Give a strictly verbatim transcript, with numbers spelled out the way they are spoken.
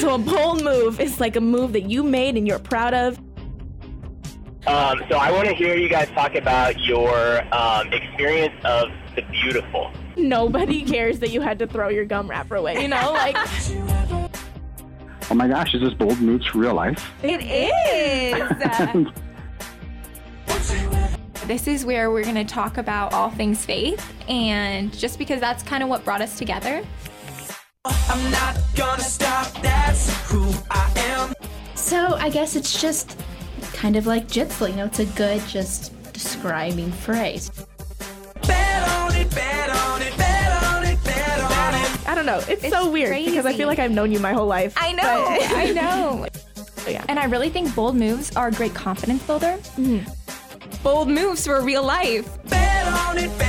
So a bold move is like a move that you made and you're proud of. Um, so I want to hear you guys talk about your um, experience of the beautiful. Nobody cares that you had to throw your gum wrapper away, you know? Like. Oh my gosh, is this bold moves real life? It is! This is where we're going to talk about all things faith, and just because that's kind of what brought us together. I'm not gonna stop, that's who I am. So I guess it's just kind of like Jitzel, you know, it's a good just describing phrase. Bet on it, bet on it, bet on it, bet on it. I don't know, it's, it's so weird crazy. Because I feel like I've known you my whole life. I know, but... I know. Yeah. And I really think bold moves are a great confidence builder. Mm. Bold moves for real life. Bet on it, bet